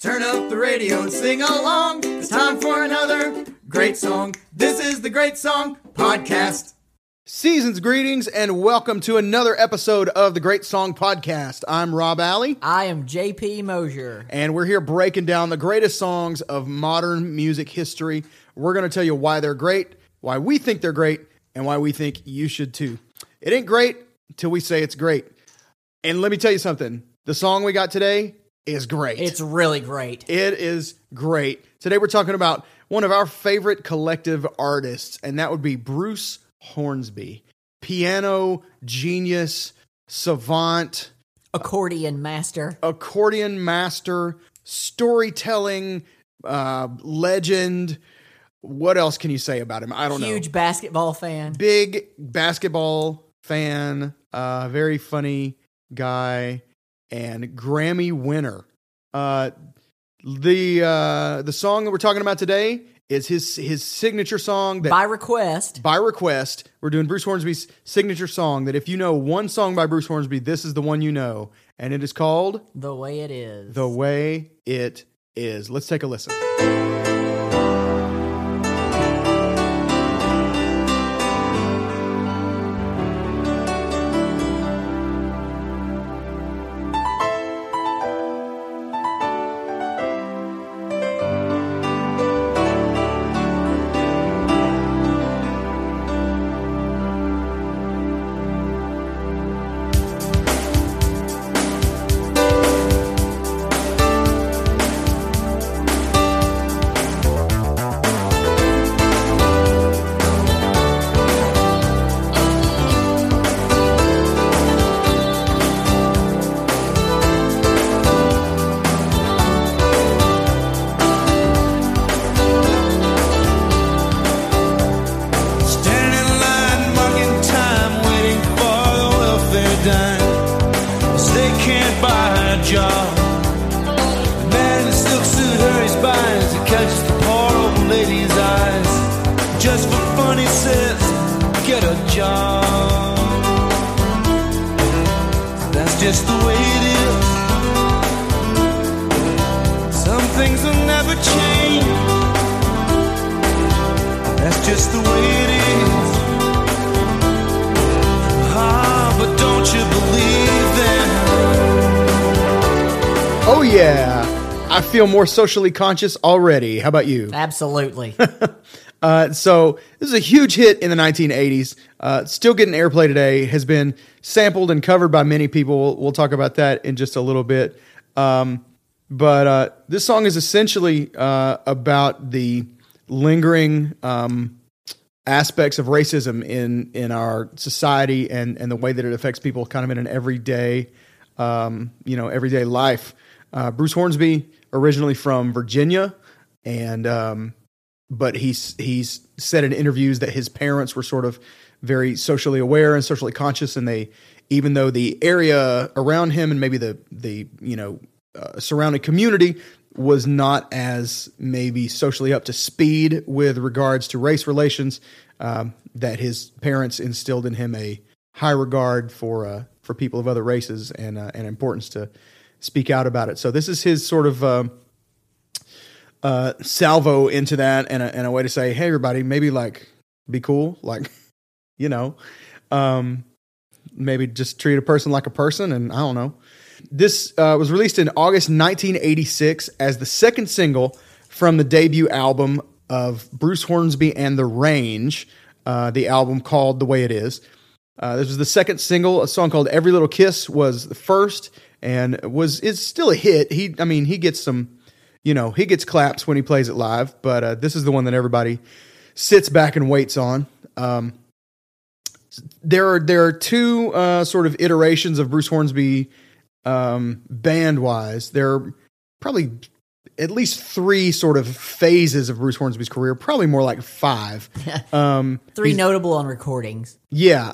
Turn up the radio and sing along. It's time for another great song. This is the Great Song Podcast. Season's greetings and welcome to another episode of the Great Song Podcast. I'm Rob Alley. I am JP Mosier. And we're here breaking down the greatest songs of modern music history. We're going to tell you why they're great, why we think they're great, and why we think you should too. It ain't great till we say it's great. And let me tell you something. The song we got today is great. It's really great. It is great. Today we're talking about one of our favorite collective artists, and that would be Bruce Hornsby. Piano genius, savant, accordion master, storytelling legend. What else can you say about him? I don't know. Huge basketball fan. Big basketball fan, very funny guy. And Grammy winner. The song that we're talking about today is his signature song. That, by request, we're doing Bruce Hornsby's signature song. That if you know one song by Bruce Hornsby, this is the one you know, and it is called "The Way It Is." The Way It Is. Let's take a listen. Feel more socially conscious already. How about you? Absolutely. So this is a huge hit in the 1980s. Still getting airplay today. Has been sampled and covered by many people. We'll talk about that in just a little bit. But this song is essentially about the lingering aspects of racism in our society and the way that it affects people kind of in an everyday, everyday life. Bruce Hornsby, originally from Virginia, and but he's said in interviews that his parents were sort of very socially aware and socially conscious, and they, even though the area around him and maybe the surrounding community was not as maybe socially up to speed with regards to race relations, that his parents instilled in him a high regard for people of other races and importance to speak out about it. So this is his sort of salvo into that, and a way to say, hey, everybody, maybe like be cool, like maybe just treat a person like a person, and I don't know. This was released in August 1986 as the second single from the debut album of Bruce Hornsby and The Range. The album called The Way It Is. This was the second single. A song called Every Little Kiss was the first. And it's still a hit. He gets some, he gets claps when he plays it live, but this is the one that everybody sits back and waits on. There are two sort of iterations of Bruce Hornsby band-wise. There are probably at least three sort of phases of Bruce Hornsby's career, probably more like five. Three notable on recordings. Yeah,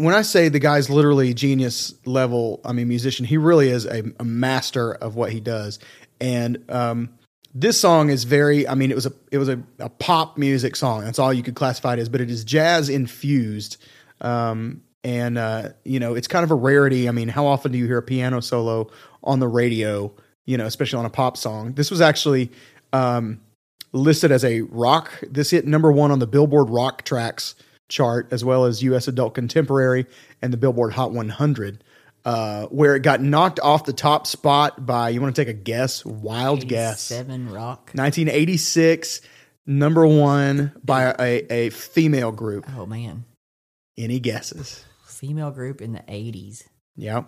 when I say the guy's literally genius level, musician, he really is a master of what he does. And this song is very, it was a pop music song. That's all you could classify it as, but it is jazz infused. And, you know, it's kind of a rarity. I mean, how often do you hear a piano solo on the radio, you know, especially on a pop song? This was actually listed as a rock. This hit number one on the Billboard Rock Tracks chart, as well as U.S. Adult Contemporary and the Billboard Hot 100, where it got knocked off the top spot by, you want to take a guess, wild guess. 87 rock. 1986, number one by a female group. Oh, man. Any guesses? Female group in the 80s. Yep.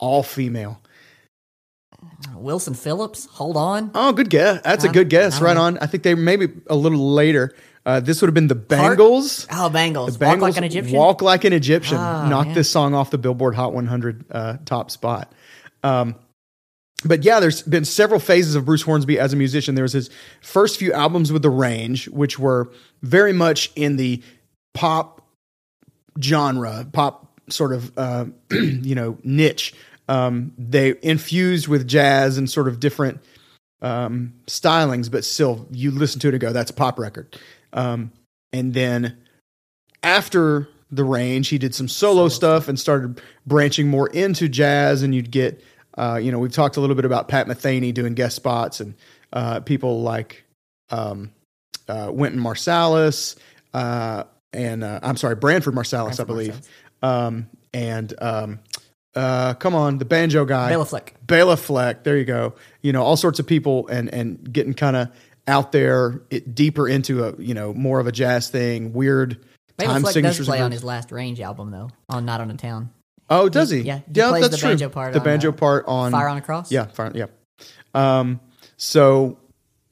All female. Wilson Phillips, Hold On. Oh, good guess. That's a good guess. Right on. I think they maybe a little later. This would have been the Bangles. Heart? Oh, Bangles. The Bangles. Walk Like an Egyptian. Walk Like an Egyptian. Oh, knocked this song off the Billboard Hot 100 top spot. But yeah, there's been several phases of Bruce Hornsby as a musician. There was his first few albums with The Range, which were very much in the pop genre, pop sort of, you know, niche. They infused with jazz and sort of different stylings, but still you listen to it and go, that's a pop record. And then after The Range, he did some solo stuff and started branching more into jazz, and you'd get, you know, we've talked a little bit about Pat Metheny doing guest spots, and people like Wynton Marsalis and Branford Marsalis, I believe. Come on, the banjo guy. Bela Fleck. There you go. You know, all sorts of people and getting kind of out there, deeper into a, you know, more of a jazz thing, weird Bela time Fleck signatures. Does play on his last Range album, though, on Not on a Town. Oh, does he? Yeah, he plays that's the banjo part. The banjo part on Fire on a Cross? Yeah, yeah. So,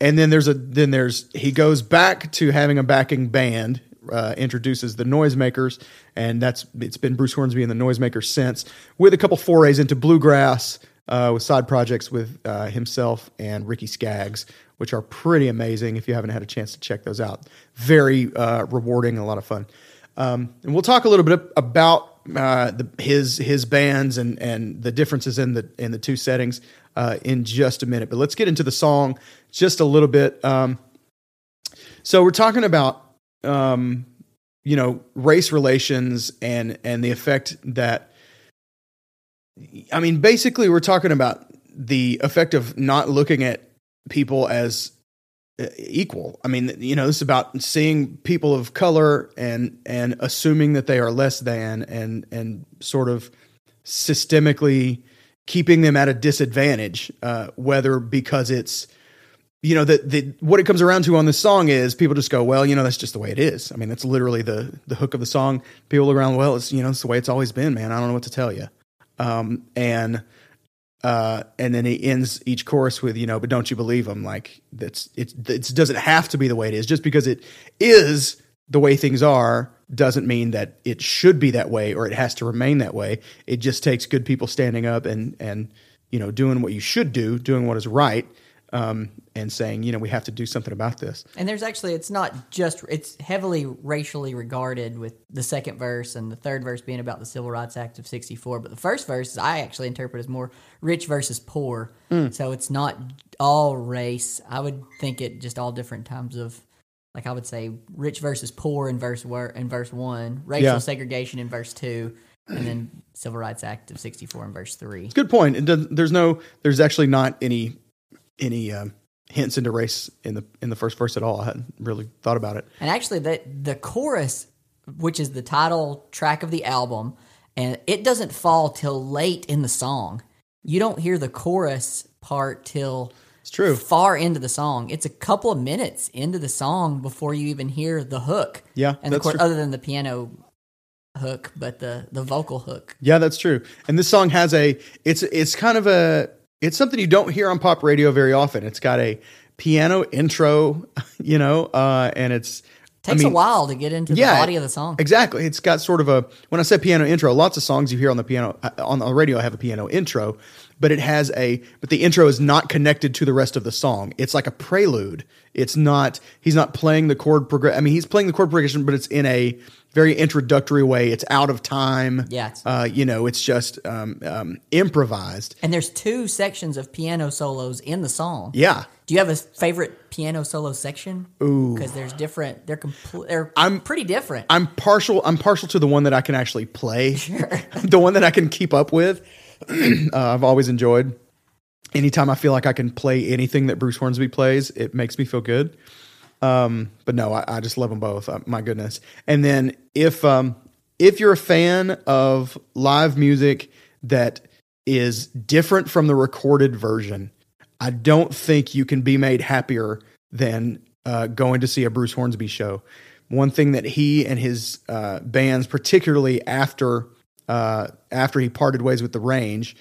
and then there's he goes back to having a backing band. Introduces the Noisemakers, and it's been Bruce Hornsby and the Noisemakers since, with a couple forays into bluegrass with side projects with himself and Ricky Skaggs, which are pretty amazing if you haven't had a chance to check those out. Very rewarding and a lot of fun. And we'll talk a little bit about his bands and the differences in the two settings in just a minute. But let's get into the song just a little bit. So we're talking about you know, race relations and the effect that, I mean, basically we're talking about the effect of not looking at people as equal. I mean, you know, it's about seeing people of color and assuming that they are less than, and sort of systemically keeping them at a disadvantage, whether because it's, you know, what it comes around to on this song is people just go, well, you know, that's just the way it is. I mean, that's literally the hook of the song. People around, well, it's, you know, it's the way it's always been, man. I don't know what to tell you. And then he ends each chorus with, you know, but don't you believe him? Like it doesn't have to be the way it is. Just because it is the way things are doesn't mean that it should be that way or it has to remain that way. It just takes good people standing up and you know, doing what you should do, doing what is right. And saying, you know, we have to do something about this. And there's actually, it's heavily racially regarded, with the second verse and the third verse being about the Civil Rights Act of '64. But the first verse, I actually interpret as more rich versus poor. Mm. So it's not all race. I would think it just all different times of, like I would say, rich versus poor in verse one, racial segregation in verse two. And then Civil Rights Act of '64 in verse three. Good point. There's actually not any hints into race in the first verse at all. I hadn't really thought about it. And actually, the chorus, which is the title track of the album, and it doesn't fall till late in the song. You don't hear the chorus part till it's true far into the song. It's a couple of minutes into the song before you even hear the hook. Yeah, and that's true. Other than the piano hook, but the vocal hook. Yeah, that's true. And this song has it's something you don't hear on pop radio very often. It's got a piano intro, you know, and it takes a while to get into the body of the song. Exactly. It's got sort of when I say piano intro, lots of songs you hear on the radio have a piano intro, but the intro is not connected to the rest of the song. It's like a prelude. He's not playing the chord progression. I mean, he's playing the chord progression, but it's in a very introductory way. It's out of time. Yeah. You know, it's just improvised. And there's two sections of piano solos in the song. Yeah. Do you have a favorite piano solo section? Ooh, because there's different. They're pretty different. I'm partial to the one that I can actually play. Sure. The one that I can keep up with. I've always enjoyed. Anytime I feel like I can play anything that Bruce Hornsby plays, it makes me feel good. But no, I just love them both. My goodness. And then if you're a fan of live music that is different from the recorded version, I don't think you can be made happier than going to see a Bruce Hornsby show. One thing that he and his bands, particularly after he parted ways with The Range,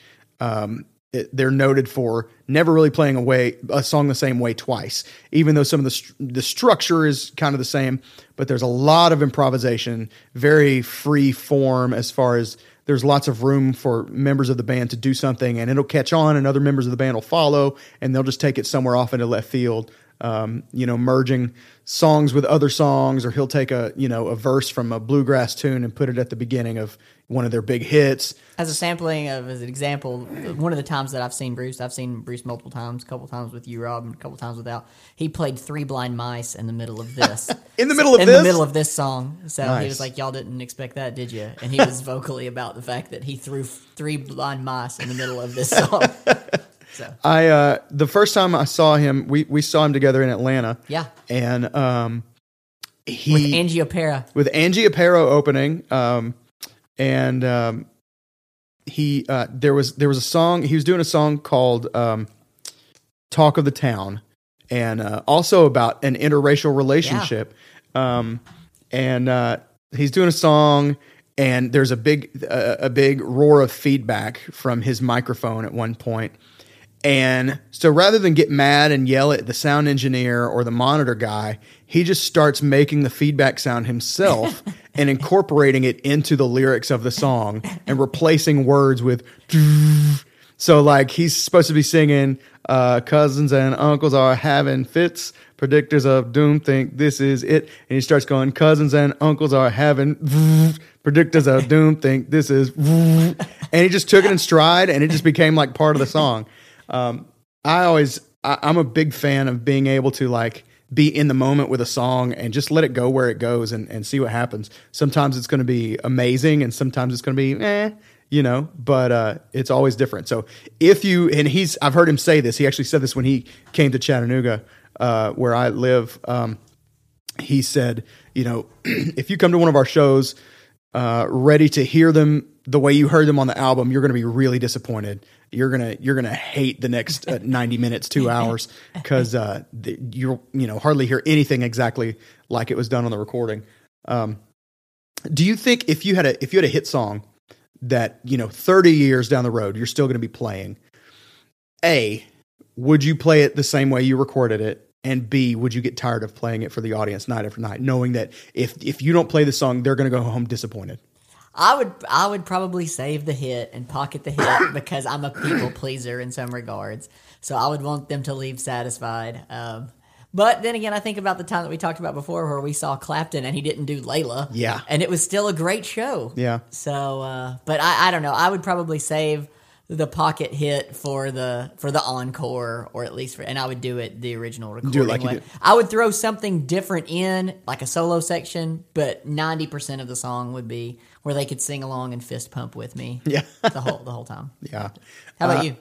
they're noted for never really playing a song the same way twice, even though some of the structure is kind of the same, but there's a lot of improvisation, very free form as far as there's lots of room for members of the band to do something and it'll catch on and other members of the band will follow and they'll just take it somewhere off into left field, merging songs with other songs, or he'll take a verse from a bluegrass tune and put it at the beginning of one of their big hits. As an example, one of the times that I've seen Bruce multiple times, a couple times with you, Rob, and a couple times without, he played Three Blind Mice in the middle of this. In the middle of this song. So nice. He was like, y'all didn't expect that, did you? And he was vocally about the fact that he threw three blind mice in the middle of this song. So. The first time I saw him, we saw him together in Atlanta. Yeah. And with Angie Aparo. With Angie Aparo opening. He there was a song, he was doing a song called Talk of the Town, and also about an interracial relationship. Yeah. He's doing a song and there's a big roar of feedback from his microphone at one point. And so rather than get mad and yell at the sound engineer or the monitor guy, he just starts making the feedback sound himself and incorporating it into the lyrics of the song and replacing words with... So like he's supposed to be singing, cousins and uncles are having fits, predictors of doom think this is it. And he starts going, cousins and uncles are having... predictors of doom think this is... And he just took it in stride and it just became like part of the song. I'm a big fan of being able to like be in the moment with a song and just let it go where it goes and see what happens. Sometimes it's going to be amazing and sometimes it's going to be, but it's always different. So I've heard him say this, he actually said this when he came to Chattanooga, where I live. He said, if you come to one of our shows, ready to hear them the way you heard them on the album, you're going to be really disappointed. You're gonna hate the next 90 minutes, 2 hours, because you'll hardly hear anything exactly like it was done on the recording. Do you think if you had a hit song that 30 years down the road you're still going to be playing, A, would you play it the same way you recorded it, and B, would you get tired of playing it for the audience night after night, knowing that if you don't play the song, they're going to go home disappointed? I would probably save the hit and pocket the hit because I'm a people pleaser in some regards. So I would want them to leave satisfied. But then again, I think about the time that we talked about before where we saw Clapton and he didn't do Layla. Yeah. And it was still a great show. Yeah. So, but I don't know. I would probably save the pocket hit for the encore, or at least and I would do it the original recording. Do it like you did. I would throw something different in, like a solo section, but 90% of the song would be where they could sing along and fist pump with me. Yeah. the whole time. Yeah. How about you?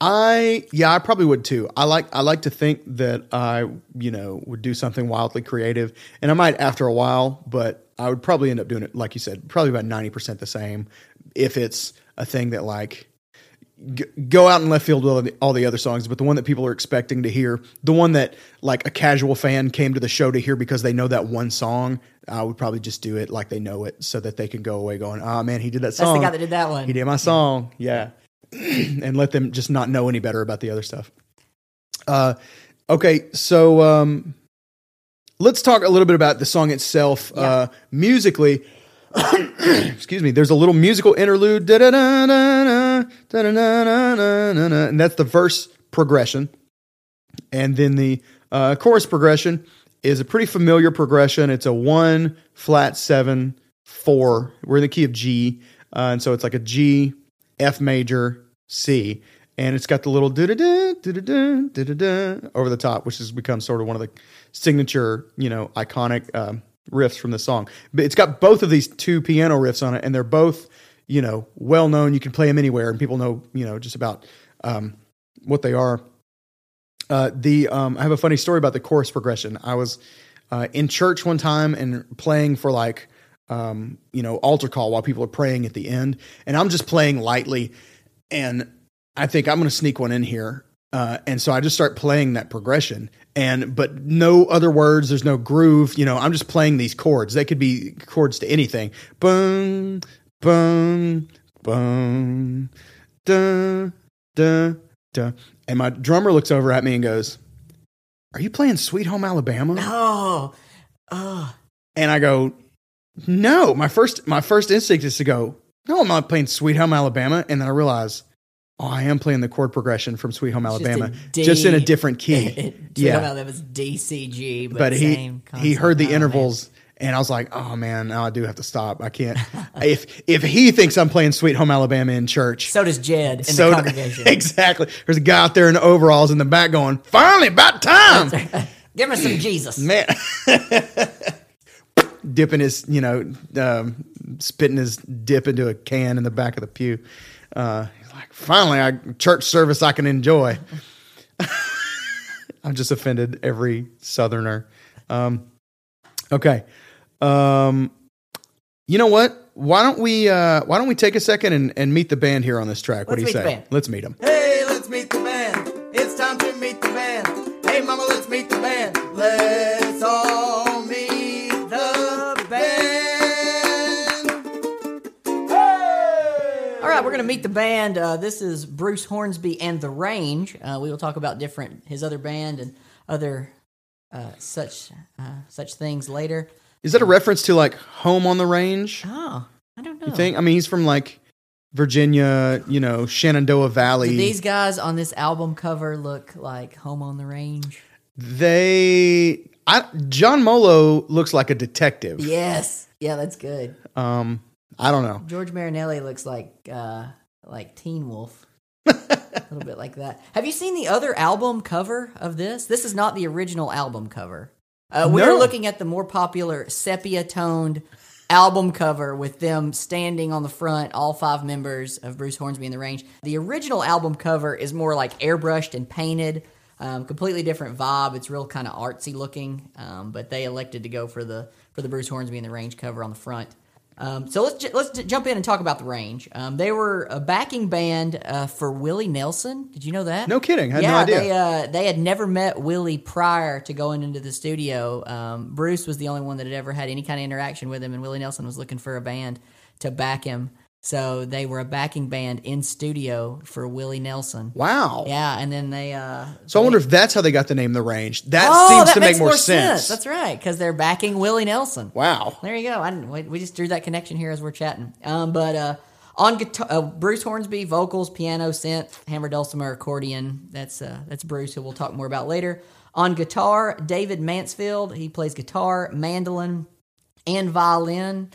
I probably would too. I like to think that I, would do something wildly creative, and I might after a while, but I would probably end up doing it, like you said, probably about 90% the same. If it's a thing that like, go out in left field with all the other songs, but the one that people are expecting to hear, the one that like a casual fan came to the show to hear because they know that one song, I would probably just do it like they know it so that they can go away going, oh man, he did that song. That's the guy that did that one. He did my song. Yeah. And let them just not know any better about the other stuff. Okay. So, let's talk a little bit about the song itself. Yeah. Musically, excuse me, there's a little musical interlude, and that's the verse progression. And then the chorus progression is a pretty familiar progression. It's a 1, flat 7, 4. We're in the key of G, and so it's like a G, F major, C. And it's got the little da-da-da, da-da-da, da-da-da over the top, which has become sort of one of the signature, you know, iconic riffs from the song. But it's got both of these two piano riffs on it, and they're both, you know, well-known. You can play them anywhere, and people know, you know, just about what they are. I have a funny story about the chorus progression. I was in church one time and playing for like, you know, altar call while people are praying at the end. And I'm just playing lightly, and I think I'm going to sneak one in here. And so I just start playing that progression, but no other words, there's no groove. You know, I'm just playing these chords. They could be chords to anything. Boom, boom, boom, da, da, da. And my drummer looks over at me and goes, "Are you playing Sweet Home Alabama?" Oh. And I go, "No." My first instinct is to go, "No, I'm not playing Sweet Home Alabama." And then I realize, oh, I am playing the chord progression from Sweet Home Alabama, just in a different key. Yeah, that was DCG, but same concept. He heard the intervals, and I was like, "Oh man, now I do have to stop. I can't." if he thinks I'm playing Sweet Home Alabama in church, so does Jed in the congregation. Exactly. There's a guy out there in the overalls in the back going, "Finally, about time. Give me some Jesus, man." Dipping his, you know, spitting his dip into a can in the back of the pew. Like, finally, church service I can enjoy. I've just offended every Southerner. Okay. You know what? Why don't we take a second and meet the band here on this track? What do you say? Let's meet them. Hey, let's meet the band. It's time to meet the band. Hey, mama, let's meet the band. Let's all meet the band. All right, we're going to meet the band. This is Bruce Hornsby and The Range. We will talk about his other band and other such things later. Is that a reference to like Home on the Range? Oh, I don't know. You think? I mean, he's from like Virginia, you know, Shenandoah Valley. Do these guys on this album cover look like Home on the Range? John Molo looks like a detective. Yes. Yeah, that's good. I don't know. George Marinelli looks like Teen Wolf. A little bit like that. Have you seen the other album cover of this? This is not the original album cover. We're looking at the more popular sepia-toned album cover with them standing on the front, all five members of Bruce Hornsby and The Range. The original album cover is more like airbrushed and painted, completely different vibe. It's real kind of artsy looking, but they elected to go for the Bruce Hornsby and The Range cover on the front. So let's jump in and talk about The Range. They were a backing band for Willie Nelson. Did you know that? No kidding. I had no idea. They had never met Willie prior to going into the studio. Bruce was the only one that had ever had any kind of interaction with him, and Willie Nelson was looking for a band to back him. So they were a backing band in studio for Willie Nelson. Wow. Yeah, and then they... I wonder if that's how they got the name The Range. That makes more sense. That's right, because they're backing Willie Nelson. Wow. There you go. We just drew that connection here as we're chatting. On guitar, Bruce Hornsby, vocals, piano, synth, hammer, dulcimer, accordion. That's Bruce, who we'll talk more about later. On guitar, David Mansfield. He plays guitar, mandolin, and violin.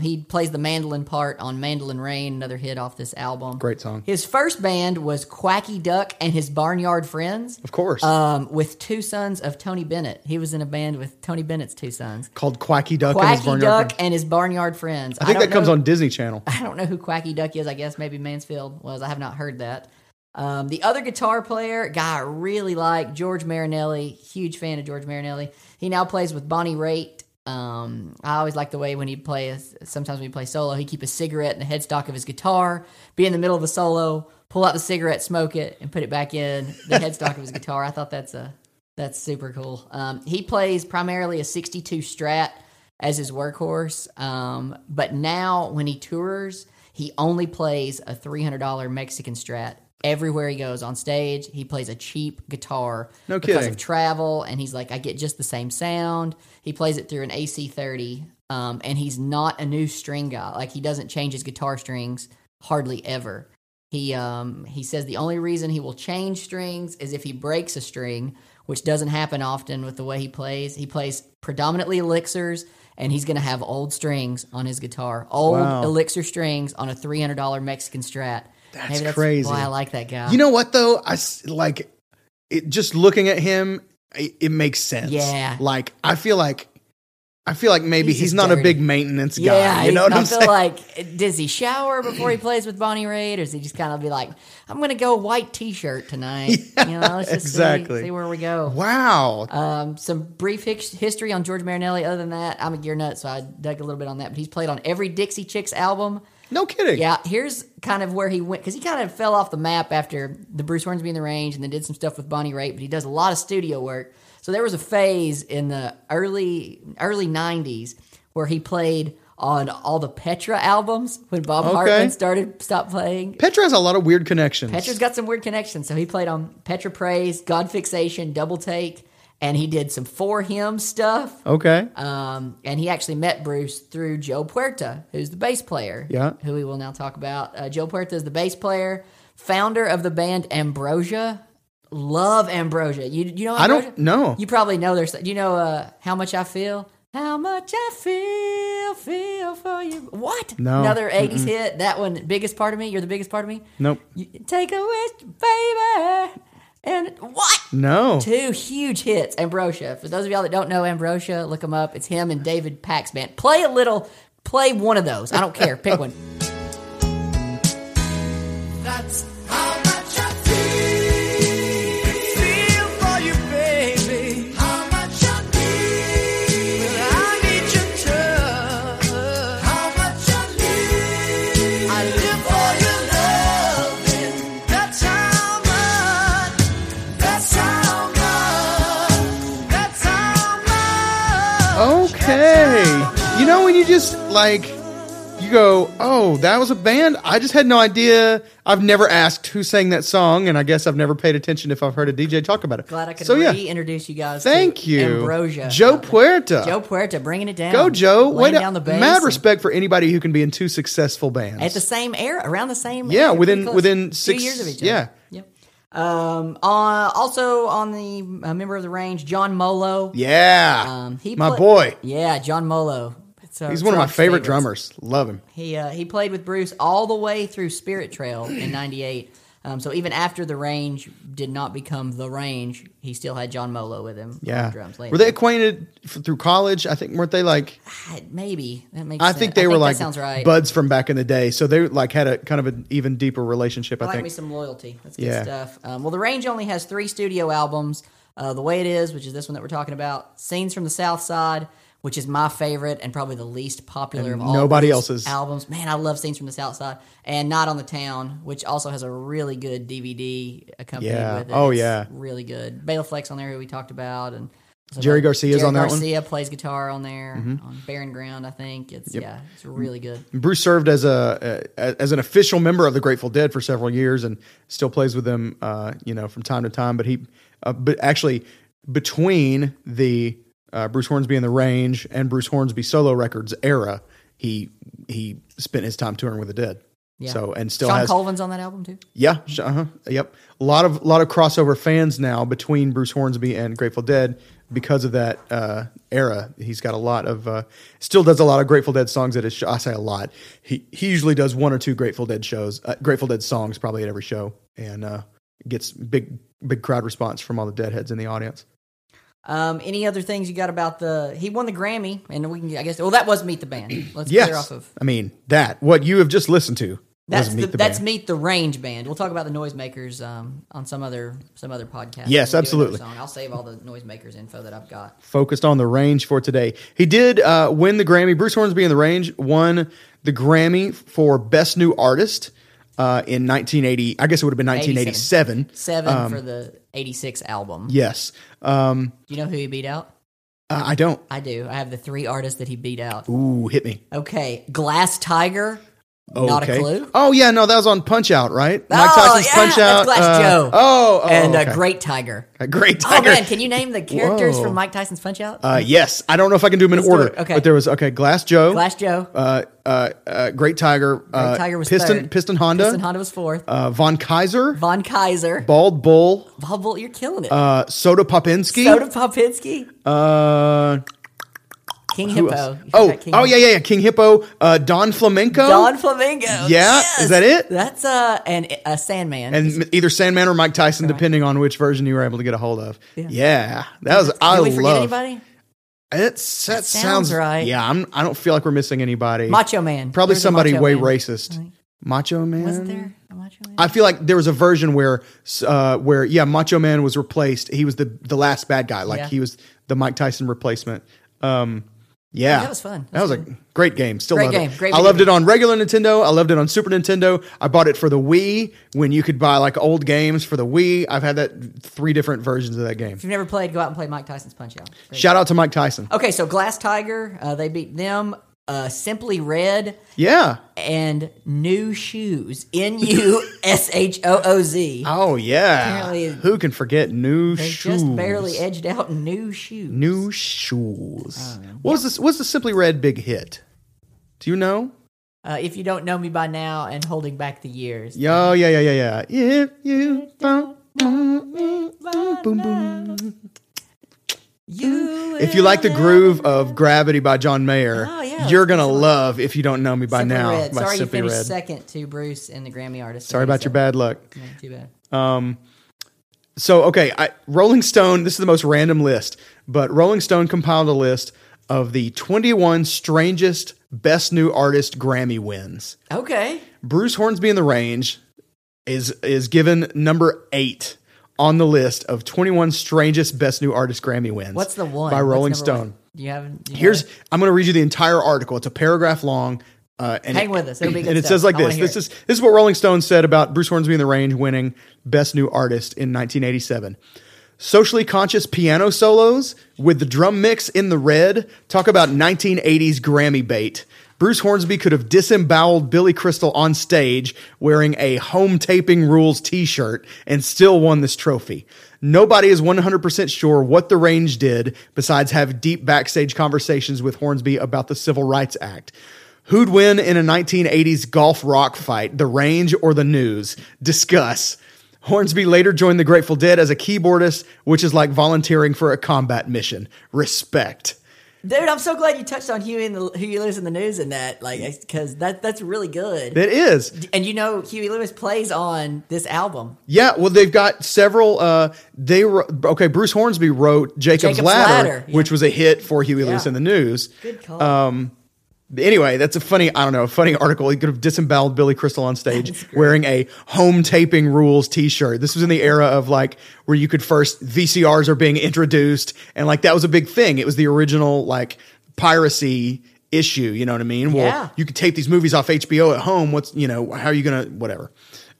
He plays the mandolin part on Mandolin Rain, another hit off this album. Great song. His first band was Quacky Duck and his Barnyard Friends. Of course. With two sons of Tony Bennett. He was in a band with Tony Bennett's two sons. Called Quacky Duck and his Barnyard Friends. Quacky Duck and his Barnyard Friends. I think that comes on Disney Channel. I don't know who Quacky Duck is. I guess maybe Mansfield was. I have not heard that. The other guitar player, guy I really like, George Marinelli. Huge fan of George Marinelli. He now plays with Bonnie Raitt. I always like the way sometimes when he plays solo, he keep a cigarette in the headstock of his guitar, be in the middle of a solo, pull out the cigarette, smoke it, and put it back in the headstock of his guitar. I thought that's super cool. He plays primarily a 62 Strat as his workhorse, but now when he tours, he only plays a $300 Mexican Strat. Everywhere he goes on stage, he plays a cheap guitar because of travel, and he's like, I get just the same sound. He plays it through an AC-30, and he's not a new string guy. Like, he doesn't change his guitar strings hardly ever. He says the only reason he will change strings is if he breaks a string, which doesn't happen often with the way he plays. He plays predominantly elixirs, and he's going to have old strings on his guitar. Old elixir strings on a $300 Mexican Strat. That's crazy. Why I like that guy. You know what though? Just looking at him, it makes sense. Yeah. Like I feel like maybe he's not dirty. A big maintenance guy. Yeah, you know what I'm saying? I feel like, does he shower before he plays with Bonnie Raitt, or does he just kind of be like, I'm going to go white T-shirt tonight? Yeah, you know, let's just see where we go. Wow. Some brief history on George Marinelli. Other than that, I'm a gear nut, so I dug a little bit on that. But he's played on every Dixie Chicks album. No kidding. Yeah, here's kind of where he went, because he kind of fell off the map after the Bruce Hornsby and the Range, and then did some stuff with Bonnie Raitt, but he does a lot of studio work. So there was a phase in the early 90s where he played on all the Petra albums when Bob Hartman stopped playing. Petra has a lot of weird connections. Petra's got some weird connections. So he played on Petra Praise, God Fixation, Double Take, and he did some For Him stuff. Okay. And he actually met Bruce through Joe Puerta, who's the bass player, who we will now talk about. Joe Puerta is the bass player, founder of the band Ambrosia. Love Ambrosia. You know Ambrosia? I don't know. You probably know there's. Do you know How Much I Feel? How much I feel for you. What? No. Another 80s hit. That one, Biggest Part of Me. You're the Biggest Part of Me. Nope. Take a wish, baby. And what? No. Two huge hits. Ambrosia. For those of y'all that don't know Ambrosia, look them up. It's him and David Pack's band. Play one of those. I don't care. Pick one. That's you go, oh, that was a band? I just had no idea. I've never asked who sang that song, and I guess I've never paid attention if I've heard a DJ talk about it. Glad I could reintroduce you guys to Ambrosia. Joe Puerta. Joe Puerta, bringing it down. Go, Joe. Way down the bass. Mad respect for anybody who can be in two successful bands. At the same era, around the same era. Yeah, within 6 years of each other. Yeah. Yep. Also on the member of the Range, John Molo. Yeah. My boy. Yeah, John Molo. So he's one of my favorite drummers. Love him. He played with Bruce all the way through Spirit Trail in 98. So even after The Range did not become The Range, he still had John Molo with him. Yeah. Drums later. Were they acquainted through college? I think, weren't they like... Maybe. That makes sense. I think they were like buds from back in the day. So they like had a kind of an even deeper relationship, I think. Like me some loyalty. That's good stuff. Well, The Range only has 3 studio albums. The Way It Is, which is this one that we're talking about. Scenes from the South Side, which is my favorite and probably the least popular of all nobody else's albums. Man, I love Scenes from the South Side. And Not on the Town, which also has a really good DVD accompanied with it. Oh, it's really good. Bela Fleck's on there, who we talked about. And so Jerry Garcia's on that one. Jerry Garcia plays guitar on there, on Barren Ground, I think. It's really good. Bruce served as an official member of the Grateful Dead for several years and still plays with them from time to time. But he between the... Bruce Hornsby and the Range and Bruce Hornsby solo records era, he spent his time touring with the Dead. Yeah. So and still Sean Colvin's on that album too. Yeah. Yep. A lot of crossover fans now between Bruce Hornsby and Grateful Dead because of that era. He's got a lot of still does a lot of Grateful Dead songs at his show. I say a lot. He usually does one or two Grateful Dead shows, Grateful Dead songs probably at every show, and gets big crowd response from all the Deadheads in the audience. Any other things you got about he won the Grammy, and we can, I guess, well, that was Meet the Band. Let's clear off of. I mean, what you have just listened to. That's That's Meet the Range Band. We'll talk about the Noisemakers on some other podcast. Yes, absolutely. I'll save all the Noisemakers info that I've got. Focused on the Range for today. He did win the Grammy. Bruce Hornsby and the Range won the Grammy for Best New Artist in 1980. I guess it would have been 1987. For the 86 album. Yes. Do you know who he beat out? I don't. I do. I have the 3 artists that he beat out. Ooh, hit me. Okay. Glass Tiger. Okay. Not a clue. Oh, yeah. No, that was on Punch Out, right? Mike Tyson's Punch Out. That's Glass Joe. And Great Tiger. Great Tiger. Oh, man. Can you name the characters from Mike Tyson's Punch Out? Yes. I don't know if I can do them in order. Okay. But there was, Glass Joe. Glass Joe. Great Tiger. Great Tiger was third. Piston Honda. Piston Honda was fourth. Von Kaiser. Von Kaiser. Bald Bull. Bald Bull, you're killing it. Soda Popinski. Soda Popinski. King Hippo. Oh, yeah. King Hippo. Don Flamenco. Yeah. Yes. Is that it? That's and Sandman. And either Sandman or Mike Tyson, right, depending on which version you were able to get a hold of. Yeah. That was, I love. Did we forget anybody? That sounds right. Yeah, I don't feel like we're missing anybody. Macho Man. Probably somebody way racist. Right. Macho Man? Wasn't there a Macho Man? I feel like there was a version where Macho Man was replaced. He was the last bad guy. Like, he was the Mike Tyson replacement. Yeah, that was fun. That was a great game. Still love it. I loved it on regular Nintendo. I loved it on Super Nintendo. I bought it for the Wii when you could buy like old games for the Wii. I've had that 3 different versions of that game. If you've never played, go out and play Mike Tyson's Punch-Out. Shout out to Mike Tyson. Okay, so Glass Tiger, they beat them. Simply Red. Yeah. And New Shoes. Nushooz. Oh, yeah. Apparently, who can forget New Shoes? Just barely edged out New Shoes. What's the Simply Red big hit? Do you know? If you don't know me by now and holding back the years. Yeah. If you don't know me by now. Boom, boom. If you like the groove of Gravity by John Mayer, you're going to love If You Don't Know Me By Now by Simply Red. Sorry you finished second to Bruce in the Grammy Artist. Sorry about your bad luck. Not too bad. Rolling Stone, this is the most random list, but Rolling Stone compiled a list of the 21 strangest Best New Artist Grammy wins. Okay. Bruce Hornsby and The Range is given number 8. On the list of 21 strangest Best New Artist Grammy wins. What's the one? By Rolling Stone. Here's I'm going to read you the entire article. It's a paragraph long. Hang with us. It'll be good. And it says like this. This is what Rolling Stone said about Bruce Hornsby and The Range winning Best New Artist in 1987. Socially conscious piano solos with the drum mix in the red. Talk about 1980s Grammy bait. Bruce Hornsby could have disemboweled Billy Crystal on stage wearing a Home Taping Rules t-shirt and still won this trophy. Nobody is 100% sure what The Range did besides have deep backstage conversations with Hornsby about the Civil Rights Act. Who'd win in a 1980s golf rock fight, The Range or The News? Discuss. Hornsby later joined the Grateful Dead as a keyboardist, which is like volunteering for a combat mission. Respect. Dude, I'm so glad you touched on Huey Lewis and the News in that, like, because that's really good. It is, and you know, Huey Lewis plays on this album. Yeah, well, they've got several. Bruce Hornsby wrote Jacob's Ladder, which was a hit for Huey Lewis and the News. Good call. Anyway, that's a funny article. He could have disemboweled Billy Crystal on stage wearing a Home Taping Rules t-shirt. This was in the era of like where you could first VCRs are being introduced and like that was a big thing. It was the original like piracy issue, you know what I mean? Well, you could tape these movies off HBO at home. How are you going to whatever?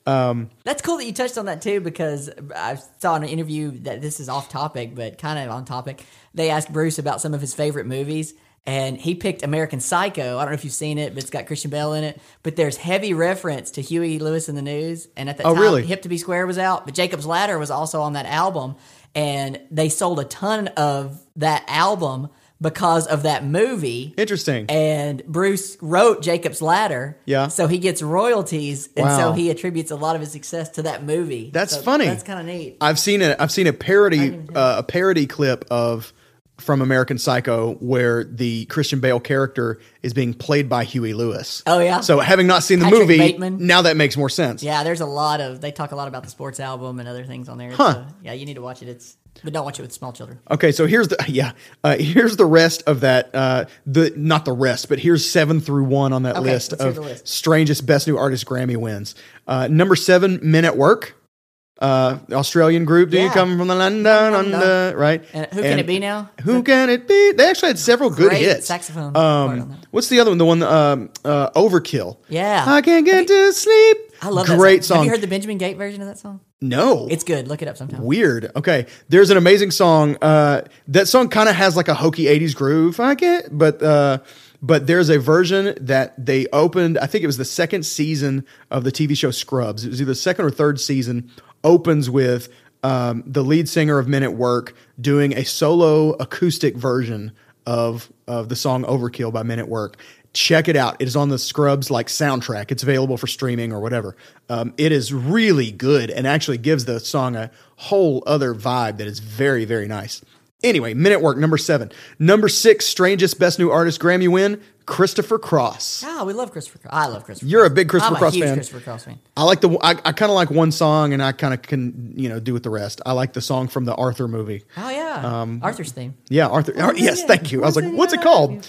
That's cool that you touched on that too, because I saw in an interview that this is off topic, but kind of on topic. They asked Bruce about some of his favorite movies. And he picked American Psycho. I don't know if you've seen it, but it's got Christian Bale in it. But there's heavy reference to Huey Lewis and the News. And at that time, really? Hip to Be Square was out. But Jacob's Ladder was also on that album. And they sold a ton of that album because of that movie. Interesting. And Bruce wrote Jacob's Ladder. Yeah. So he gets royalties. And so he attributes a lot of his success to that movie. That's funny. That's kind of neat. I've seen a parody, clip of... from American Psycho, where the Christian Bale character is being played by Huey Lewis. Oh, yeah. So having not seen the movie, Bateman. Now that makes more sense. Yeah, there's they talk a lot about the sports album and other things on there. Huh. So, yeah, you need to watch it. But don't watch it with small children. Okay, so here's the rest of that, not the rest, but here's 7 through 1 on that list of strangest Best New Artist Grammy wins. Number 7, Men at Work. Australian group, do you come from the land down under, right? And Who Can It Be? They actually had several good hits. Saxophone. What's the other one? The one, Overkill. Yeah. I can't get to sleep. I love that great song. Have you heard the Benjamin Gate version of that song? No. It's good. Look it up sometime. Weird. Okay. There's an amazing song. That song kind of has like a hokey 80s groove, but there's a version that they opened, I think it was the second season of the TV show Scrubs. It was either the second or third season, opens with the lead singer of Men at Work doing a solo acoustic version of the song Overkill by Men at Work. Check it out. It is on the Scrubs like soundtrack. It's available for streaming or whatever. It is really good and actually gives the song a whole other vibe that is very, very nice. Anyway, Men at Work, number 7. Number 6, strangest Best New Artist Grammy win, Christopher Cross. Oh, we love Christopher Cross. I love Christopher Cross. You're a big Christopher Cross fan. I'm a huge Christopher Cross fan. I kind of like one song, and I kind of can, do with the rest. I like the song from the Arthur movie. Oh, yeah. Arthur's theme. Yeah, Arthur. Yes, thank you. I was like, what's it called?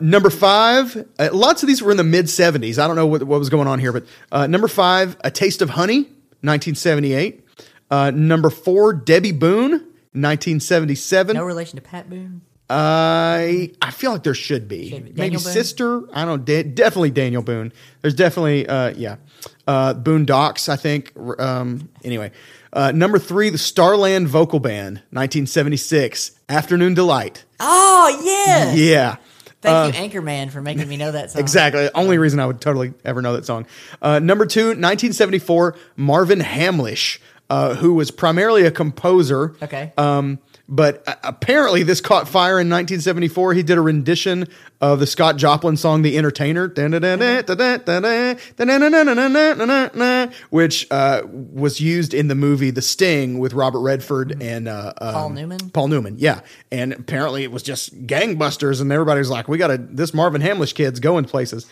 Number 5, lots of these were in the mid-70s. I don't know what was going on here, but number 5, A Taste of Honey, 1978. Number 4, Debbie Boone. 1977. No relation to Pat Boone? I feel like there should be. Maybe Boone? Sister. I don't know. Definitely Daniel Boone. There's definitely, Boondocks, I think. Anyway. Number 3, the Starland Vocal Band, 1976. Afternoon Delight. Oh, yeah. Yeah. Thank you, Anchorman, for making me know that song. Exactly. Only reason I would totally ever know that song. Number 2, 1974, Marvin Hamlisch. Who was primarily a composer. Okay. But apparently this caught fire in 1974. He did a rendition of the Scott Joplin song, The Entertainer, which was used in the movie The Sting with Robert Redford and... Paul Newman? Paul Newman, yeah. And apparently it was just gangbusters, and everybody was like, we got this Marvin Hamlisch kid's going places.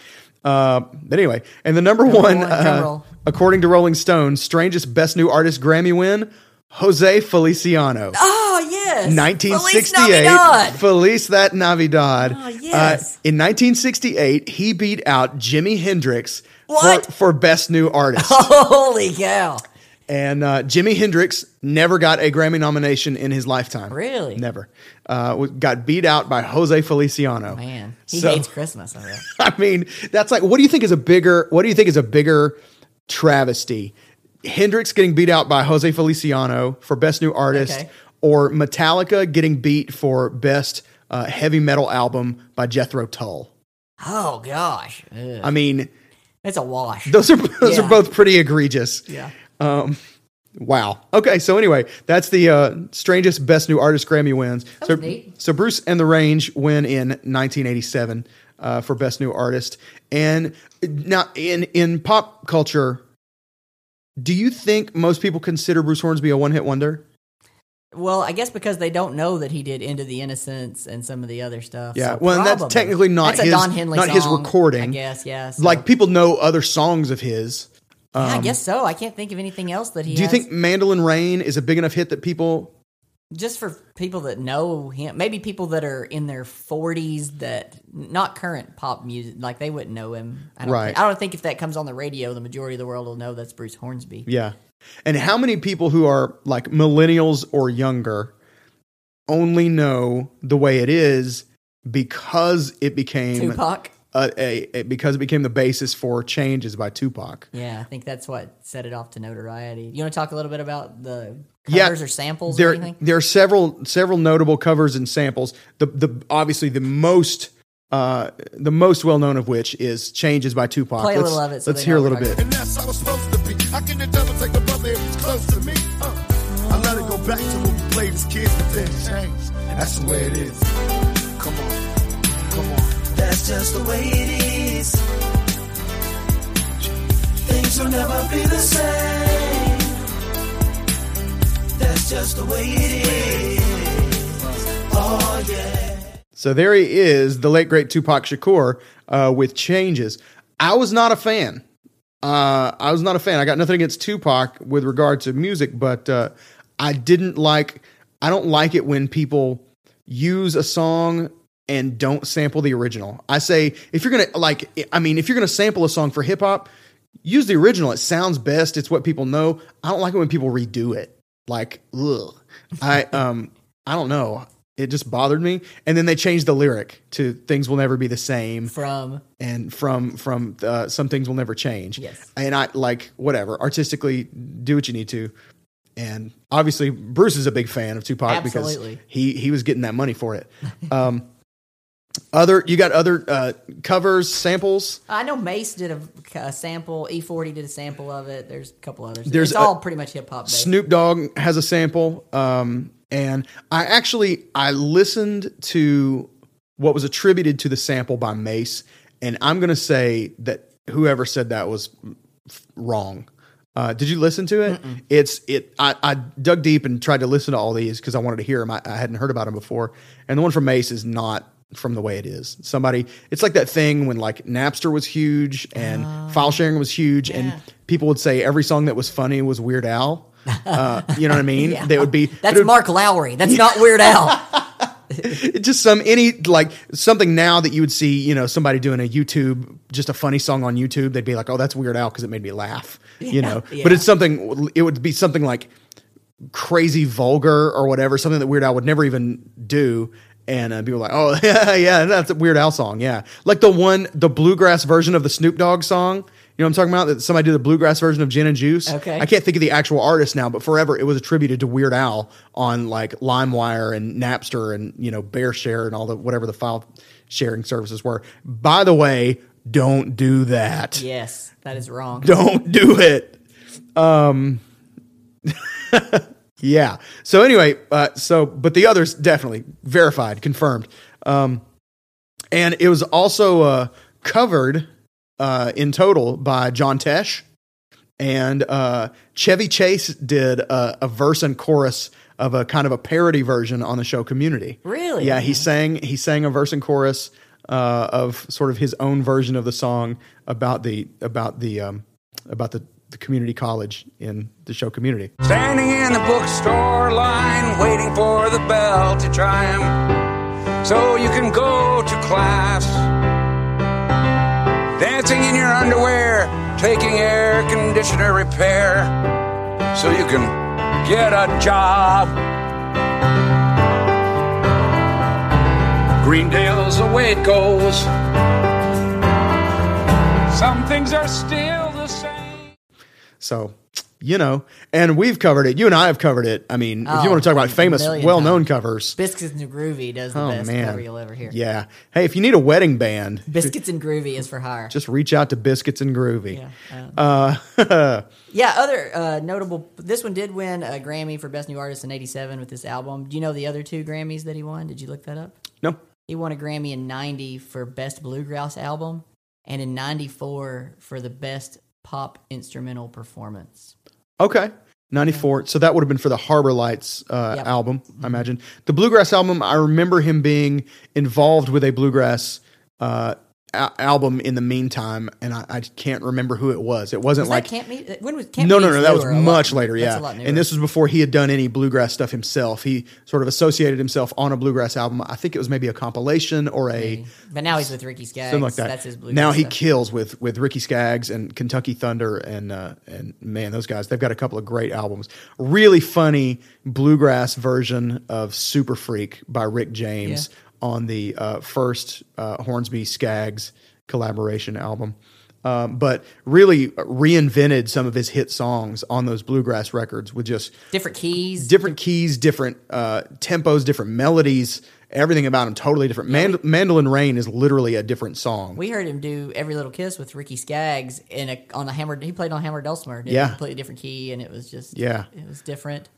Anyway, and the number one according to Rolling Stone, strangest Best New Artist Grammy win, Jose Feliciano. Oh, yes. 1968. Feliz that Navidad. Oh, yes. In 1968, he beat out Jimi Hendrix for Best New Artist. Holy cow. And Jimi Hendrix never got a Grammy nomination in his lifetime. Really? Never. Got beat out by Jose Feliciano. Man, he hates Christmas. I mean, that's like, what do you think is a bigger travesty? Hendrix getting beat out by Jose Feliciano for Best New Artist, or Metallica getting beat for Best Heavy Metal Album by Jethro Tull. Oh, gosh. Ugh. I mean... That's a wash. Those are both pretty egregious. Yeah. Wow. Okay. So anyway, that's the strangest Best New Artist Grammy wins. So neat. So Bruce and the Range win in 1987 for Best New Artist. And now in pop culture, do you think most people consider Bruce Hornsby a one-hit wonder? Well, I guess because they don't know that he did End of the Innocence and some of the other stuff. Yeah, so and that's technically not his recording. I guess, yes. Yeah, so. Like, people know other songs of his. Yeah, I guess so. I can't think of anything else that he has. Do you think Mandolin Rain is a big enough hit that people... Just for people that know him, maybe people that are in their 40s that not current pop music, like they wouldn't know him. I don't think if that comes on the radio, the majority of the world will know that's Bruce Hornsby. Yeah. And how many people who are like millennials or younger only know The Way It Is because it became Tupac? Because it became the basis for Changes by Tupac. Yeah, I think that's what set it off to notoriety. You want to talk a little bit about the covers or samples or anything? There are several notable covers and samples. The obviously the most well known of which is Changes by Tupac. Play a little of it. So let's hear a little bit. And that's how it's supposed to be. I can never take the brother if he's close to me. I let it go back to when we played as kids, but then changed. That's the way it is. Come on, come on. That's just the way it is. Things will never be the same. That's just the way it is. Oh, yeah. So there he is, the late, great Tupac Shakur with Changes. I was not a fan. I got nothing against Tupac with regard to music, but I don't like it when people use a song and don't sample the original. I say, if you're going to sample a song for hip hop, use the original. It sounds best. It's what people know. I don't like it when people redo it. Like, ugh. I don't know. It just bothered me. And then they changed the lyric to "Things will never be the same." From some things will never change. Yes. And I like, whatever, artistically do what you need to. And obviously Bruce is a big fan of Tupac. Absolutely. Because he was getting that money for it. You got other covers, samples? I know Mace did a sample. E40 did a sample of it. There's a couple others. It's all pretty much hip hop based. Snoop Dogg has a sample. And I listened to what was attributed to the sample by Mace. And I'm going to say that whoever said that was wrong. Did you listen to it? Mm-mm. I dug deep and tried to listen to all these because I wanted to hear them. I hadn't heard about them before. And the one from Mace is not from The Way It Is. It's like that thing when like Napster was huge and file sharing was huge, and people would say every song that was funny was Weird Al. You know what I mean? Yeah. They would be. That's Mark Lowry. That's not Weird Al. Just something now that you would see, you know, somebody doing a funny song on YouTube, they'd be like, oh, that's Weird Al because it made me laugh, you know. Yeah. But it would be something like crazy vulgar or whatever, something that Weird Al would never even do. And people were like, oh, yeah, that's a Weird Al song, yeah. Like the bluegrass version of the Snoop Dogg song, you know what I'm talking about? That somebody did the bluegrass version of Gin and Juice. Okay. I can't think of the actual artist now, but forever it was attributed to Weird Al on like LimeWire and Napster and, you know, BearShare and all the whatever the file sharing services were. By the way, don't do that. Yes, that is wrong. Don't do it. Yeah. So anyway, but the others definitely verified, confirmed. And it was also covered in total by John Tesh, and Chevy Chase did a verse and chorus of a kind of a parody version on the show Community. Really? Yeah, he sang a verse and chorus of sort of his own version of the song about the community college in the show Community. Standing in the bookstore line, waiting for the bell to chime, so you can go to class. Dancing in your underwear, taking air conditioner repair, so you can get a job. Greendale's the way it goes. Some things are still the same. So, you know, and we've covered it. You and I have covered it. I mean, if you want to talk about famous, well-known covers. Biscuits and Groovy does the best cover you'll ever hear. Yeah. Hey, if you need a wedding band. Biscuits and Groovy is for hire. Just reach out to Biscuits and Groovy. Yeah. Other notable, this one did win a Grammy for Best New Artist in 1987 with this album. Do you know the other two Grammys that he won? Did you look that up? No. He won a Grammy in 1990 for Best Bluegrass Album and in 1994 for the Best Pop Instrumental Performance. Okay. 94. So that would have been for the Harbor Lights album, I imagine. The Bluegrass album, I remember him being involved with a Bluegrass album in the meantime, and I can't remember who it was. It wasn't that was much later, yeah. That's a lot newer. And this was before he had done any Bluegrass stuff himself. He sort of associated himself on a Bluegrass album. I think it was maybe a compilation or a... But now he's with Ricky Skaggs. Something like that. That's his Bluegrass now he stuff. Kills with Ricky Skaggs and Kentucky Thunder and man, those guys, they've got a couple of great albums. Really funny Bluegrass version of Super Freak by Rick James. Yeah. On the first Hornsby Skaggs collaboration album, but really reinvented some of his hit songs on those bluegrass records with just different keys, different tempos, different melodies. Everything about him totally different. Mandolin Rain is literally a different song. We heard him do Every Little Kiss with Ricky Skaggs he played on Hammered Dulcimer. Yeah, completely different key, and it was just it was different,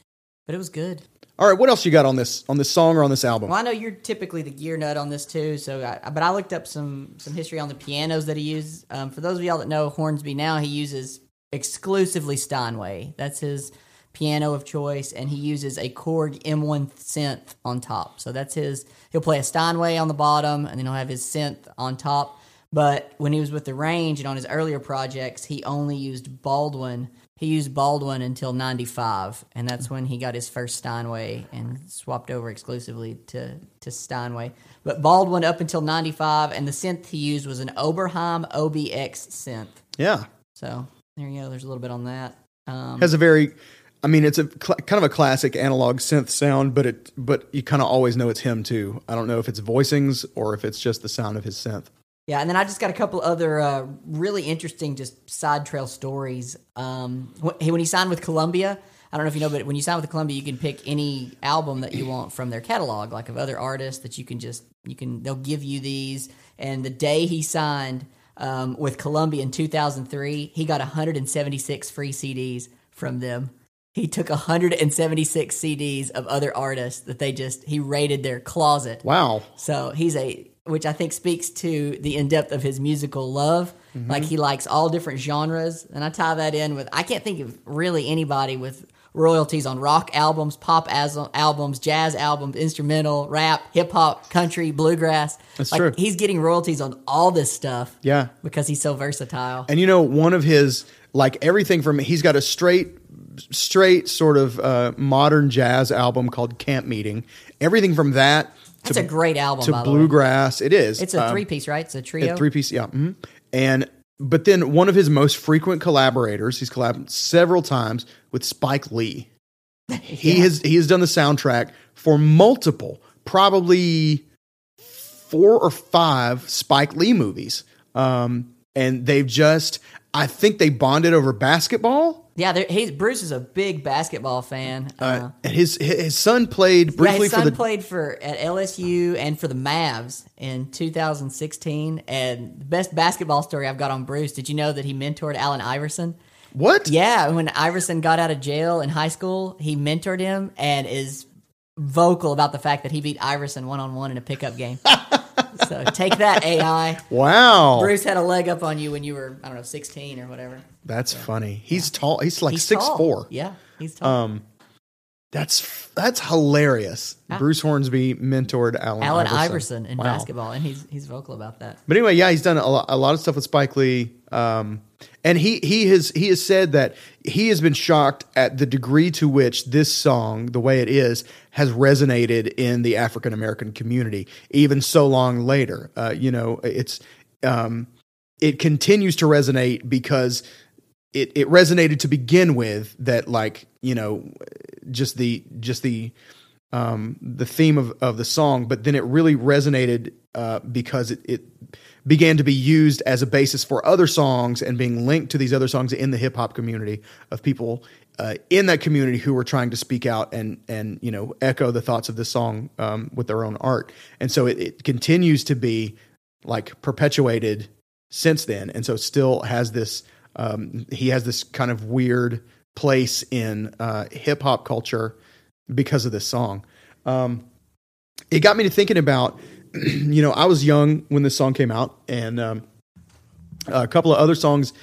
but it was good. All right, what else you got on this song or on this album? Well, I know you're typically the gear nut on this too, but I looked up some history on the pianos that he used. For those of y'all that know Hornsby now, he uses exclusively Steinway. That's his piano of choice, and he uses a Korg M1 synth on top. So that's his. He'll play a Steinway on the bottom, and then he'll have his synth on top. But when he was with The Range and on his earlier projects, he only used Baldwin. He used Baldwin until 1995, and that's when he got his first Steinway and swapped over exclusively to Steinway. But Baldwin up until 1995, and the synth he used was an Oberheim OBX synth. Yeah. So there you go. There's a little bit on that. Has a very, I mean, it's a kind of a classic analog synth sound, but you kind of always know it's him too. I don't know if it's voicings or if it's just the sound of his synth. Yeah, and then I just got a couple other really interesting just side trail stories. When he signed with Columbia, I don't know if you know, but when you sign with Columbia, you can pick any album that you want from their catalog, like of other artists that they'll give you these. And the day he signed with Columbia in 2003, he got 176 free CDs from them. He took 176 CDs of other artists that he raided their closet. Wow. So which I think speaks to the in-depth of his musical love Mm-hmm. Like he likes all different genres. And I tie that in with, I can't think of really anybody with royalties on rock albums, pop albums, jazz albums, instrumental, rap, hip hop, country, bluegrass. That's like, true. He's getting royalties on all this stuff. Yeah. Because he's so versatile. And you know, one of his, like everything from, he's got a straight sort of modern jazz album called Camp Meeting. Everything from that. That's a great album, by the way. To bluegrass. It is. It's a three-piece, right? It's a trio? A three-piece, yeah. Mm-hmm. But then one of his most frequent collaborators, he's collabed several times with Spike Lee. Yeah. He has done the soundtrack for multiple, probably 4 or 5 Spike Lee movies. And they've just, I think they bonded over basketball. Yeah, Bruce is a big basketball fan. And his son played briefly. Yeah, his son played at LSU and for the Mavs in 2016. And the best basketball story I've got on Bruce. Did you know that he mentored Allen Iverson? What? Yeah, when Iverson got out of jail in high school, he mentored him and is vocal about the fact that he beat Iverson 1-on-1 in a pickup game. So take that, AI. Wow. Bruce had a leg up on you when you were, I don't know, 16 or whatever. That's funny. He's tall. He's like 6'4". Yeah, he's tall. That's hilarious. Ah. Bruce Hornsby mentored Allen Iverson in basketball, and he's vocal about that. But anyway, yeah, he's done a lot of stuff with Spike Lee, and he has said that he has been shocked at the degree to which this song, The Way It Is, has resonated in the African American community, even so long later. It continues to resonate because it resonated to begin with. That, like, you know, just the theme of the song, but then it really resonated because it began to be used as a basis for other songs and being linked to these other songs in the hip hop community of people in that community who were trying to speak out and you know, echo the thoughts of the song with their own art. And so it continues to be like perpetuated since then. And so still has this, he has this kind of weird place in hip hop culture because of this song. It got me to thinking about, you know, I was young when this song came out, and a couple of other songs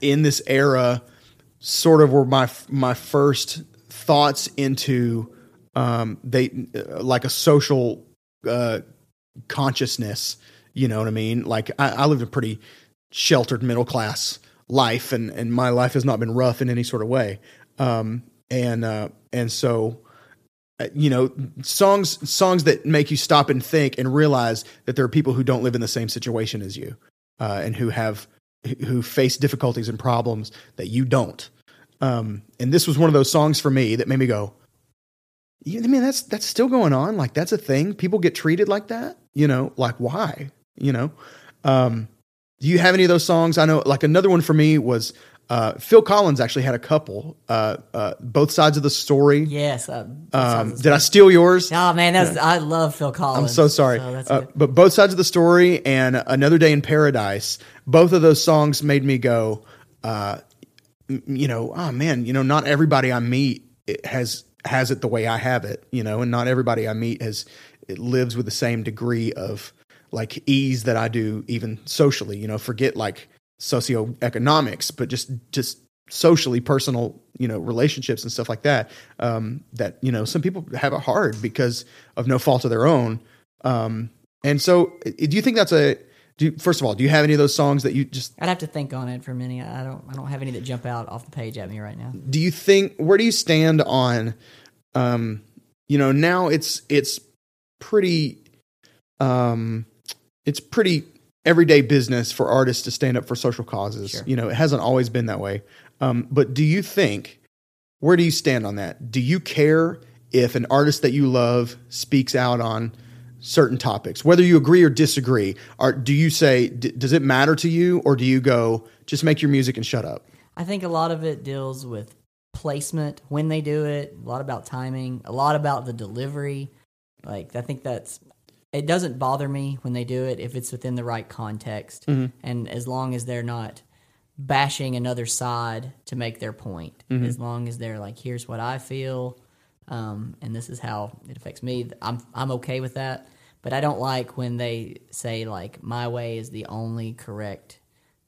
in this era sort of were my first thoughts into like a social consciousness. You know what I mean? Like I lived a pretty sheltered middle class life, and my life has not been rough in any sort of way. And so, you know, songs that make you stop and think and realize that there are people who don't live in the same situation as you, and who face difficulties and problems that you don't. And this was one of those songs for me that made me go, "You mean that's still going on? Like, that's a thing? People get treated like that? You know, like, why? You know?" Do you have any of those songs? I know, like, another one for me was, Phil Collins actually had a couple, Both Sides of the Story. Yes. Did I steal yours? Oh man, I love Phil Collins. I'm so sorry. So but Both Sides of the Story and Another Day in Paradise, both of those songs made me go, you know, oh man, you know, not everybody I meet has it the way I have it, you know, and not everybody I meet lives with the same degree of like ease that I do, even socially, you know, forget like socioeconomics, but just socially personal, you know, relationships and stuff like that. That, you know, some people have it hard because of no fault of their own. And so do you think first of all, do you have any of those songs that you just, I'd have to think on it for many. I don't have any that jump out off the page at me right now. Do you think, where do you stand on, you know, now it's pretty everyday business for artists to stand up for social causes. Sure. You know, it hasn't always been that way. But do you think, where do you stand on that? Do you care if an artist that you love speaks out on certain topics, whether you agree or disagree? Or do you say, does it matter to you? Or do you go, just make your music and shut up? I think a lot of it deals with placement, when they do it, a lot about timing, a lot about the delivery. Like, I think it doesn't bother me when they do it if it's within the right context. Mm-hmm. And as long as they're not bashing another side to make their point, mm-hmm. as long as they're like, here's what I feel, and this is how it affects me, I'm okay with that. But I don't like when they say, like, my way is the only correct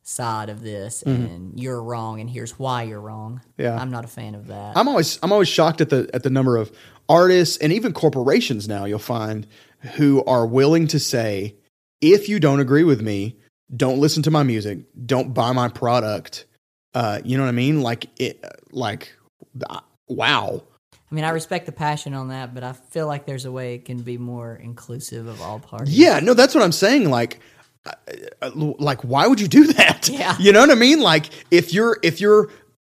side of this, and you're wrong, and here's why you're wrong. Yeah, I'm not a fan of that. I'm always shocked at the number of artists and even corporations now you'll find who are willing to say, if you don't agree with me, don't listen to my music, don't buy my product. You know what I mean? Wow. I mean, I respect the passion on that, but I feel like there's a way it can be more inclusive of all parties. Yeah, no, that's what I'm saying. Like, why would you do that? Yeah. You know what I mean? Like, if you're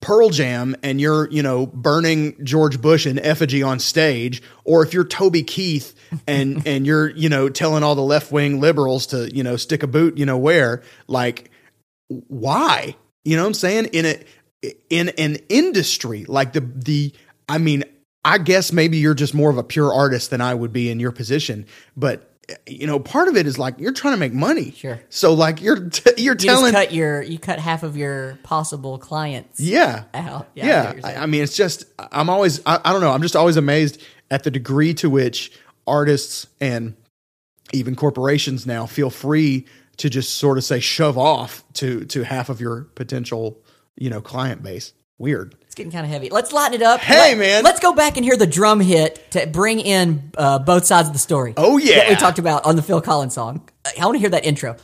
Pearl Jam and you're, you know, burning George Bush in effigy on stage, or if you're Toby Keith and you're, you know, telling all the left-wing liberals to, you know, stick a boot, you know, where, like, why? You know what I'm saying? In an industry like the I mean, I guess maybe you're just more of a pure artist than I would be in your position, but you know, part of it is like you're trying to make money. Sure. So like you cut half of your possible clients. Yeah. Out. Yeah. I mean, it's just I'm just always amazed at the degree to which artists and even corporations now feel free to just sort of say shove off to half of your potential, you know, client base. Weird. It's getting kind of heavy. Let's lighten it up. Hey, man. Let's go back and hear the drum hit to bring in both sides of the story. Oh, yeah. That we talked about on the Phil Collins song. I want to hear that intro.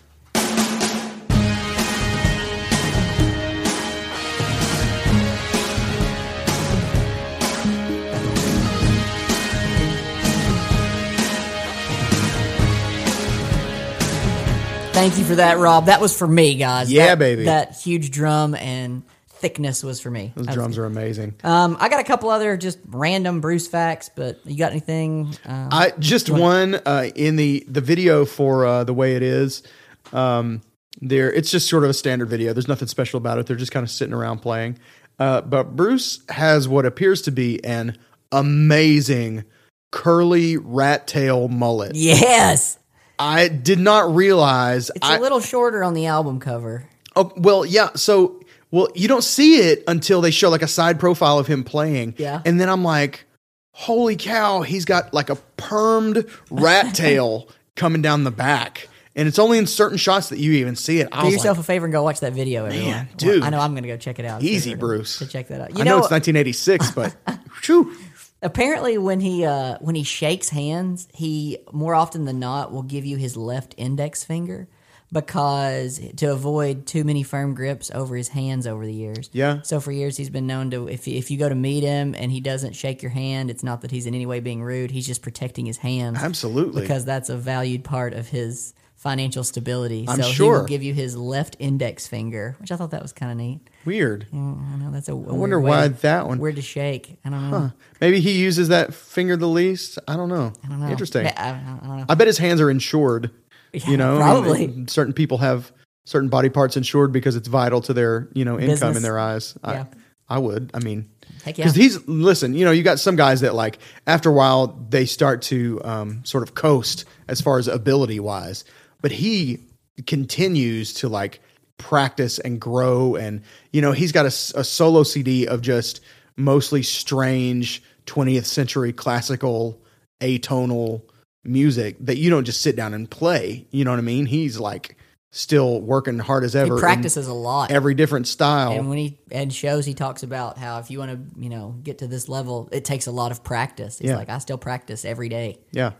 Thank you for that, Rob. That was for me, guys. Yeah, baby. That huge drum and thickness was for me. Those drums are amazing. I got a couple other just random Bruce facts, but you got anything? I just one in the video for The Way It Is. It's just sort of a standard video. There's nothing special about it. They're just kind of sitting around playing. But Bruce has what appears to be an amazing curly rat tail mullet. Yes. I did not realize. It's a little shorter on the album cover. Oh, well, yeah. So. Well, you don't see it until they show like a side profile of him playing. Yeah. And then I'm like, holy cow, he's got like a permed rat tail coming down the back. And it's only in certain shots that you even see it. Do yourself a favor and go watch that video, everyone. Man, dude. Well, I know I'm going to go check it out. Easy, Bruce. To check that out. I know it's 1986, but whew. Apparently when he shakes hands, he more often than not will give you his left index finger. Because to avoid too many firm grips over his hands over the years. Yeah. So for years he's been known to, if you go to meet him and he doesn't shake your hand, it's not that he's in any way being rude. He's just protecting his hands. Absolutely. Because that's a valued part of his financial stability. I'm sure. So he will give you his left index finger, which I thought that was kind of neat. Weird. I know that's a weird. I wonder why that one. Weird to shake. I don't know. Huh. Maybe he uses that finger the least. I don't know. Interesting. I don't know. I bet his hands are insured. Yeah, you know, probably. And certain people have certain body parts insured because it's vital to their, you know, income business. In their eyes. Yeah. I would. I mean, heck yeah. Because listen, you know, you got some guys that like after a while they start to sort of coast as far as ability wise, but he continues to like practice and grow. And, you know, he's got a solo CD of just mostly strange 20th century classical atonal music that you don't just sit down and play. You know what I mean? He's like still working hard as ever. He practices a lot. Every different style. And when he and shows, he talks about how if you want to, you know, get to this level, it takes a lot of practice. He's like, I still practice every day. Yeah.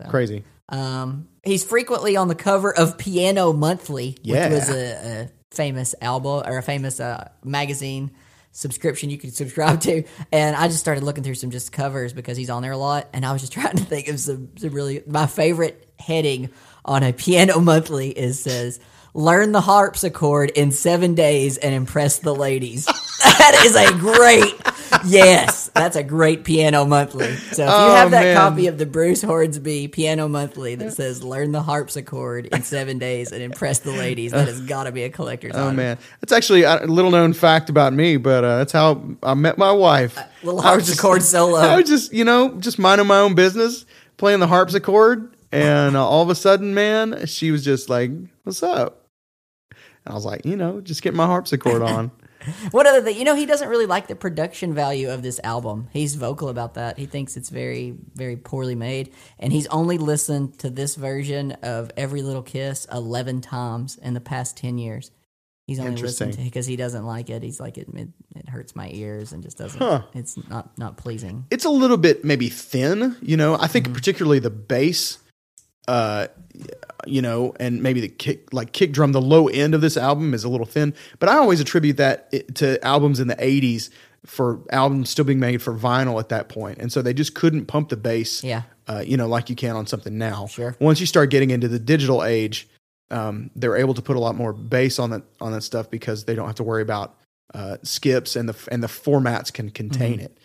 So. Crazy. He's frequently on the cover of Piano Monthly, which was a famous album or a famous magazine subscription you could subscribe to, and I just started looking through some just covers because he's on there a lot, and I was just trying to think of some really my favorite heading on a Piano Monthly says learn the harpsichord in 7 days and impress the ladies. That is a great yes, that's a great Piano Monthly. So if you have that copy of the Bruce Hornsby Piano Monthly that says learn the harpsichord in 7 days and impress the ladies, that has got to be a collector's item. Man. That's actually a little known fact about me, but that's how I met my wife. Little harpsichord solo. I was just, you know, just minding my own business, playing the harpsichord, and all of a sudden, man, she was just like, what's up? And I was like, you know, just get my harpsichord on. One other thing, you know, he doesn't really like the production value of this album. He's vocal about that. He thinks it's very, very poorly made. And he's only listened to this version of Every Little Kiss 11 times in the past 10 years. He's only listened to it because he doesn't like it. He's like, it hurts my ears and just doesn't, it's not pleasing. It's a little bit maybe thin, you know, I think particularly the bass, you know, and maybe the kick drum, the low end of this album is a little thin, but I always attribute that to albums in the 80s for albums still being made for vinyl at that point. And so they just couldn't pump the bass, you know, like you can on something now. Sure. Once you start getting into the digital age, they're able to put a lot more bass on that stuff because they don't have to worry about skips and the formats can contain it.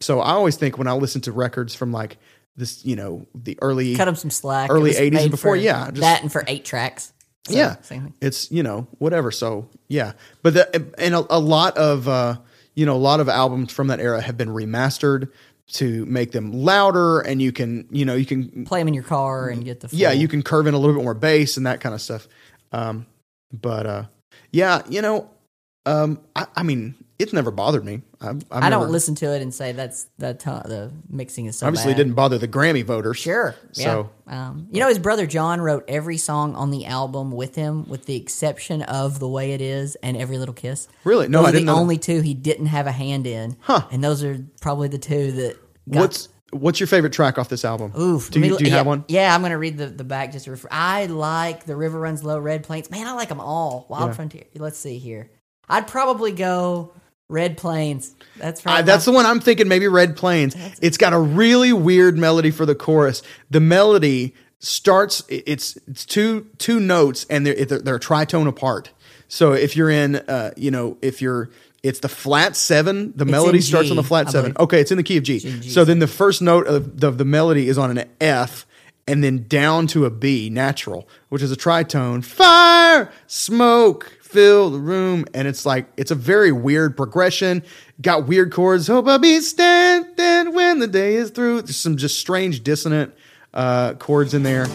So I always think when I listen to records from like this, you know, the early cut them some slack, early 80s and before, just, that and for 8 tracks. So, same thing. It's you know whatever. So but a lot of you know a lot of albums from that era have been remastered to make them louder, and you can play them in your car and get the full. You can curve in a little bit more bass and that kind of stuff. I mean, it's never bothered me. I don't listen to it and say the mixing is so obviously bad. Didn't bother the Grammy voters. Sure. So, you know, his brother John wrote every song on the album with him, with the exception of The Way It Is and Every Little Kiss. Really? No, I didn't know. Those are the only two he didn't have a hand in. Huh. And those are probably the two that got... What's your favorite track off this album? Oof. Do you have one? Yeah, I'm going to read the back just to refer. I like The River Runs Low, Red Plains. Man, I like them all. Wild Frontier. Let's see here. I'd probably go Red Plains. That's probably that's the one I'm thinking. Maybe Red Plains. It's got a really weird melody for the chorus. The melody starts. It's two notes and they're a tritone apart. So if you're in, it's the flat seven. The melody starts on the flat seven. Okay, it's in the key of G. So then the first note of the melody is on an F. And then down to a B, natural, which is a tritone. Fire, smoke, fill the room. And it's like, it's a very weird progression. Got weird chords. Hope I'll be standing when the day is through. There's some just strange dissonant chords in there.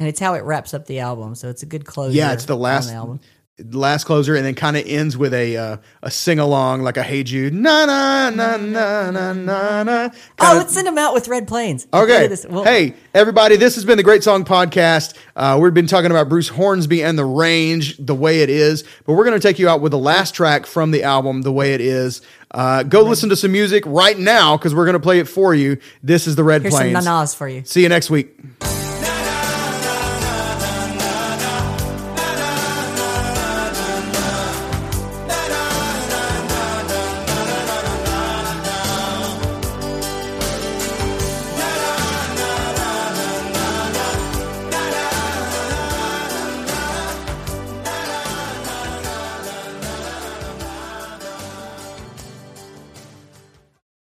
And it's how it wraps up the album, so it's a good closer. Yeah, it's the last closer, and then kind of ends with a sing along, like a Hey Jude, na na na na na na na. Oh, let's send them out with Red Plains. Okay, hey everybody, this has been the Great Song Podcast. We've been talking about Bruce Hornsby and The Range, The Way It Is, but we're going to take you out with the last track from the album, The Way It Is. Go listen to some music right now because we're going to play it for you. This is the Red Plains. Here's some nanas for you. See you next week.